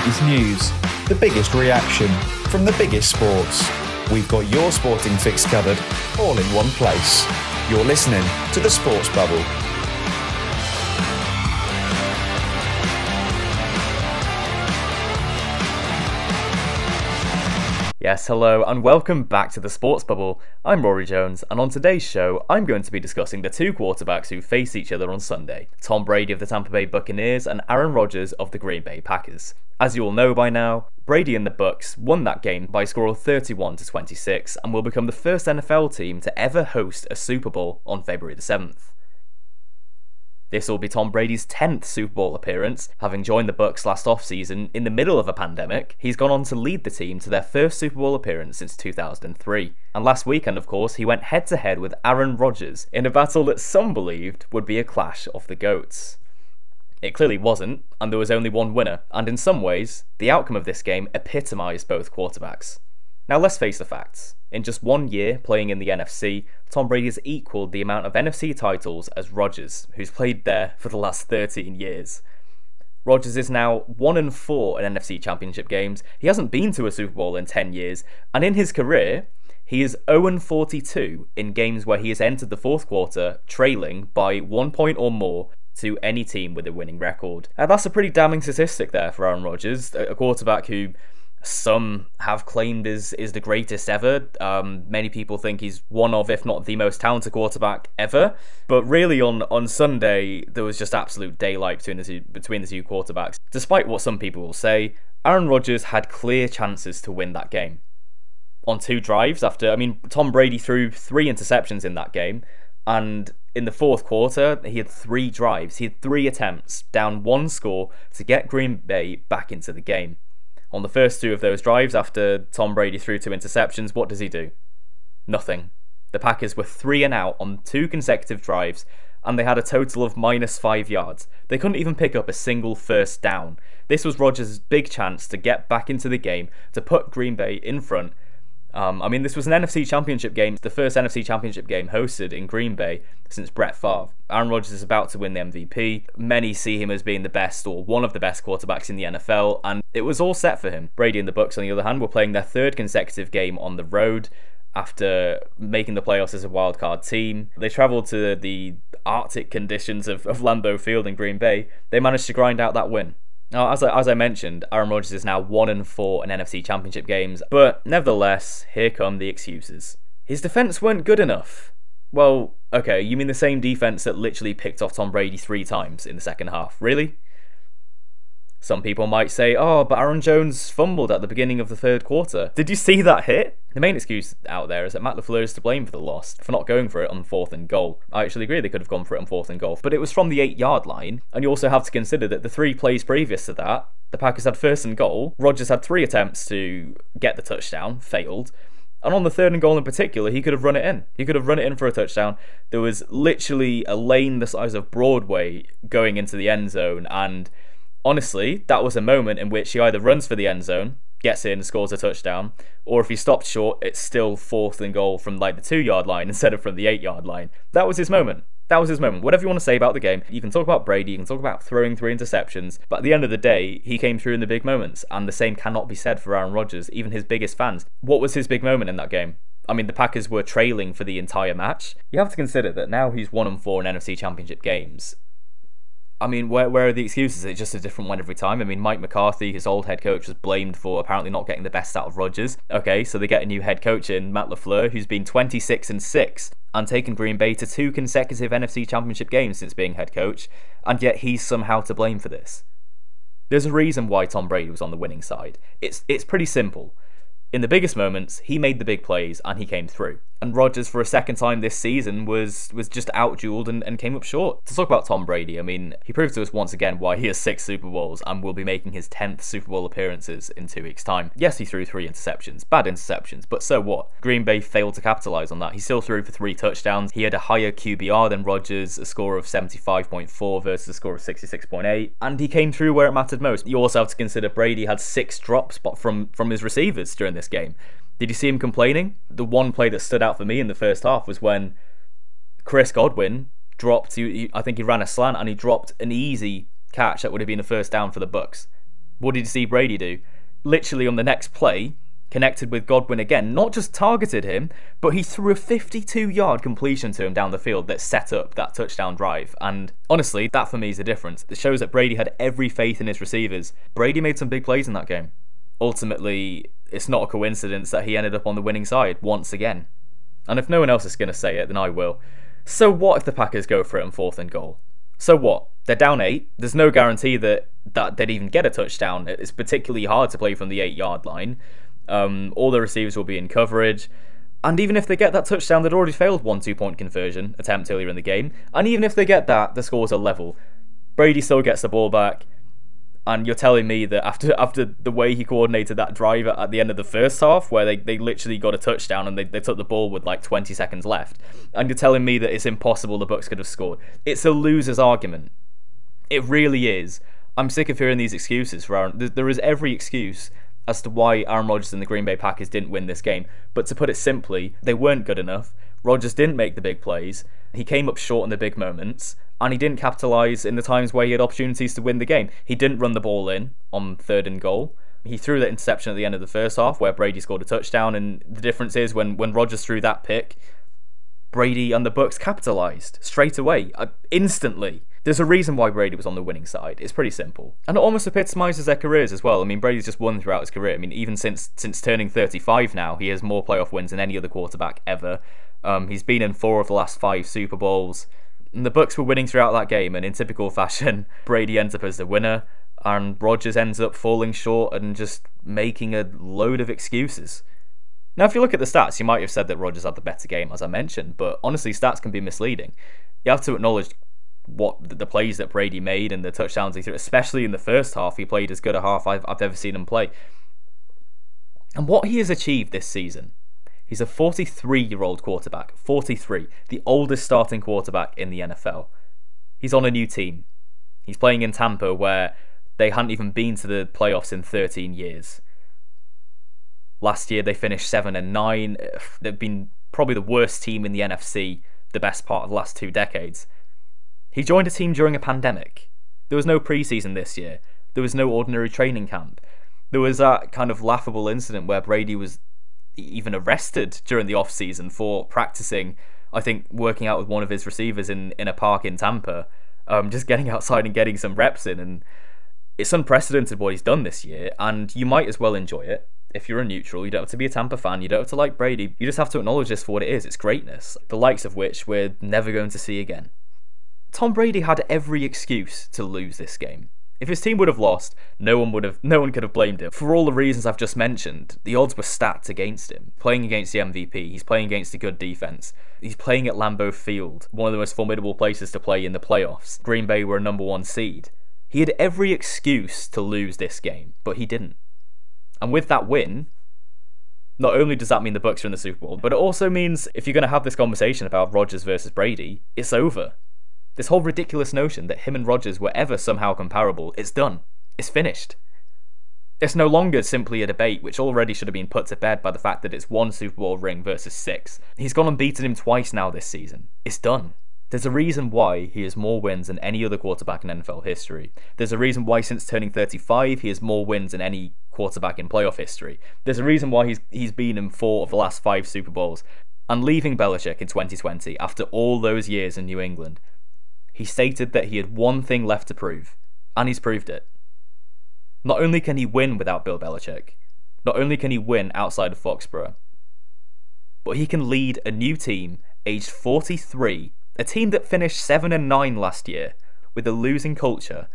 biggest news, the biggest reaction from the biggest sports. We've got your sporting fix covered, all in one place. You're listening to The Sports Bubble. Yes, hello, and welcome back to The Sports Bubble. I'm Rory Jones, and on today's show, I'm going to be discussing the two quarterbacks who face each other on Sunday, Tom Brady of the Tampa Bay Buccaneers and Aaron Rodgers of the Green Bay Packers. As you all know by now, Brady and the Bucs won that game by a score of 31-26 and will become the first NFL team to ever host a Super Bowl on February the 7th. This will be Tom Brady's 10th Super Bowl appearance. Having joined the Bucs last offseason in the middle of a pandemic, he's gone on to lead the team to their first Super Bowl appearance since 2003. And last weekend, of course, he went head-to-head with Aaron Rodgers in a battle that some believed would be a clash of the GOATs. It clearly wasn't, and there was only one winner, and in some ways, the outcome of this game epitomised both quarterbacks. Now let's face the facts. In just 1 year playing in the NFC, Tom Brady has equalled the amount of NFC titles as Rodgers, who's played there for the last 13 years. Rodgers is now 1-4 in NFC Championship games, he hasn't been to a Super Bowl in 10 years, and in his career, he is 0-42 in games where he has entered the fourth quarter trailing by 1 point or more to any team with a winning record. And that's a pretty damning statistic there for Aaron Rodgers, a quarterback who some have claimed is the greatest ever. Many people think he's one of, if not the most talented quarterback ever. But really on Sunday, there was just absolute daylight between the two quarterbacks. Despite what some people will say, Aaron Rodgers had clear chances to win that game. On two drives after, Tom Brady threw three interceptions in that game. And in the fourth quarter, he had three drives. He had three attempts, down one score, to get Green Bay back into the game. On the first two of those drives, after Tom Brady threw two interceptions, what does he do? Nothing. The Packers were 3 and out on two consecutive drives, and they had a total of -5 yards. They couldn't even pick up a single first down. This was Rodgers' big chance to get back into the game, to put Green Bay in front. This was an NFC Championship game, the first NFC Championship game hosted in Green Bay since Brett Favre. Aaron Rodgers is about to win the MVP. Many see him as being the best or one of the best quarterbacks in the NFL, and it was all set for him. Brady and the Bucs, on the other hand, were playing their third consecutive game on the road after making the playoffs as a wildcard team. They travelled to the Arctic conditions of Lambeau Field in Green Bay. They managed to grind out that win. Now, as I mentioned, Aaron Rodgers is now 1-4 in NFC Championship games, but nevertheless, here come the excuses. His defence weren't good enough. Well, okay, you mean the same defence that literally picked off Tom Brady 3 times in the second half, really? Some people might say, oh, but Aaron Jones fumbled at the beginning of the third quarter. Did you see that hit? The main excuse out there is that Matt LeFleur is to blame for the loss, for not going for it on 4th and goal. I actually agree they could have gone for it on 4th and goal, but it was from the 8-yard line, and you also have to consider that the 3 plays previous to that, the Packers had 1st and goal, Rodgers had 3 attempts to get the touchdown, failed, and on the 3rd and goal in particular, he could have run it in. He could have run it in for a touchdown. There was literally a lane the size of Broadway going into the end zone, and honestly, that was a moment in which he either runs for the end zone, gets in, scores a touchdown, or if he stopped short, it's still 4th and goal from like the 2-yard line instead of from the 8-yard line. That was his moment. Whatever you want to say about the game, you can talk about Brady, you can talk about throwing 3 interceptions, but at the end of the day, he came through in the big moments, and the same cannot be said for Aaron Rodgers, even his biggest fans. What was his big moment in that game? The Packers were trailing for the entire match. You have to consider that now he's 1-4 in NFC Championship games. Where are the excuses? It's just a different one every time. Mike McCarthy, his old head coach, was blamed for apparently not getting the best out of Rodgers. Okay, so they get a new head coach in Matt LeFleur, who's been 26-6 and taken Green Bay to 2 consecutive NFC Championship games since being head coach, and yet he's somehow to blame for this. There's a reason why Tom Brady was on the winning side. It's pretty simple. In the biggest moments, he made the big plays and he came through. And Rodgers, for a second time this season, was just out-dueled and came up short. To talk about Tom Brady, he proved to us once again why he has 6 Super Bowls and will be making his 10th Super Bowl appearances in 2 weeks' time. Yes, he threw 3 interceptions, bad interceptions, but so what? Green Bay failed to capitalise on that. He still threw for 3 touchdowns. He had a higher QBR than Rodgers, a score of 75.4 versus a score of 66.8, and he came through where it mattered most. You also have to consider Brady had 6 drops from his receivers during this game. Did you see him complaining? The one play that stood out for me in the first half was when Chris Godwin dropped, I think he ran a slant and he dropped an easy catch that would have been a first down for the Bucs. What did you see Brady do? Literally on the next play, connected with Godwin again, not just targeted him, but he threw a 52-yard completion to him down the field that set up that touchdown drive. And honestly, that for me is the difference. It shows that Brady had every faith in his receivers. Brady made some big plays in that game. Ultimately, it's not a coincidence that he ended up on the winning side once again. And if no one else is going to say it, then I will. So what if the Packers go for it on 4th and goal? So what? They're down 8. There's no guarantee that they'd even get a touchdown. It's particularly hard to play from the 8-yard line. All the receivers will be in coverage. And even if they get that touchdown, they'd already failed 1 2-point conversion attempt earlier in the game. And even if they get that, the scores are level. Brady still gets the ball back. And you're telling me that after the way he coordinated that drive at the end of the first half, where they literally got a touchdown and they took the ball with like 20 seconds left, and you're telling me that it's impossible the Bucs could have scored. It's a loser's argument. It really is. I'm sick of hearing these excuses for Aaron. There is every excuse as to why Aaron Rodgers and the Green Bay Packers didn't win this game. But to put it simply, they weren't good enough. Rodgers didn't make the big plays. He came up short in the big moments, and he didn't capitalise in the times where he had opportunities to win the game. He didn't run the ball in on 3rd and goal. He threw that interception at the end of the first half where Brady scored a touchdown, and the difference is when Rodgers threw that pick, Brady and the Bucs capitalised straight away, instantly. There's a reason why Brady was on the winning side. It's pretty simple. And it almost epitomises their careers as well. I mean, Brady's just won throughout his career. I mean, even since turning 35 now, he has more playoff wins than any other quarterback ever. He's been in 4 of the last 5 Super Bowls. And the Bucs were winning throughout that game, and in typical fashion, Brady ends up as the winner, and Rodgers ends up falling short and just making a load of excuses. Now, if you look at the stats, you might have said that Rodgers had the better game, as I mentioned, but honestly, stats can be misleading. You have to acknowledge what the plays that Brady made and the touchdowns he threw, especially in the first half. He played as good a half I've ever seen him play. And what he has achieved this season, he's a 43-year-old quarterback, 43, the oldest starting quarterback in the NFL. He's on a new team. He's playing in Tampa, where they hadn't even been to the playoffs in 13 years. Last year, they finished 7-9. They've been probably the worst team in the NFC the best part of the last 2 decades. He joined a team during a pandemic. There was no preseason this year. There was no ordinary training camp. There was that kind of laughable incident where Brady was even arrested during the off-season for practicing, I think, working out with one of his receivers in a park in Tampa, just getting outside and getting some reps in. And it's unprecedented what he's done this year, and you might as well enjoy it. If you're a neutral, you don't have to be a Tampa fan, you don't have to like Brady, you just have to acknowledge this for what it is. It's greatness, the likes of which we're never going to see again. Tom Brady had every excuse to lose this game. If his team would have lost, no one could have blamed him. For all the reasons I've just mentioned, the odds were stacked against him. Playing against the MVP, he's playing against a good defense. He's playing at Lambeau Field, one of the most formidable places to play in the playoffs. Green Bay were a number 1 seed. He had every excuse to lose this game, but he didn't. And with that win, not only does that mean the Bucs are in the Super Bowl, but it also means if you're going to have this conversation about Rodgers versus Brady, it's over. This whole ridiculous notion that him and Rodgers were ever somehow comparable, it's done. It's finished. It's no longer simply a debate, which already should have been put to bed by the fact that it's 1 Super Bowl ring versus 6. He's gone and beaten him twice now this season. It's done. There's a reason why he has more wins than any other quarterback in NFL history. There's a reason why since turning 35, he has more wins than any quarterback in playoff history. There's a reason why he's been in 4 of the last 5 Super Bowls. And leaving Belichick in 2020, after all those years in New England, he stated that he had one thing left to prove, and he's proved it. Not only can he win without Bill Belichick, not only can he win outside of Foxborough, but he can lead a new team, aged 43, a team that finished 7-9 last year, with a losing culture,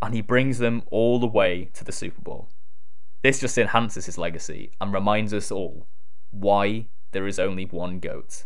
and he brings them all the way to the Super Bowl. This just enhances his legacy and reminds us all why there is only one GOAT.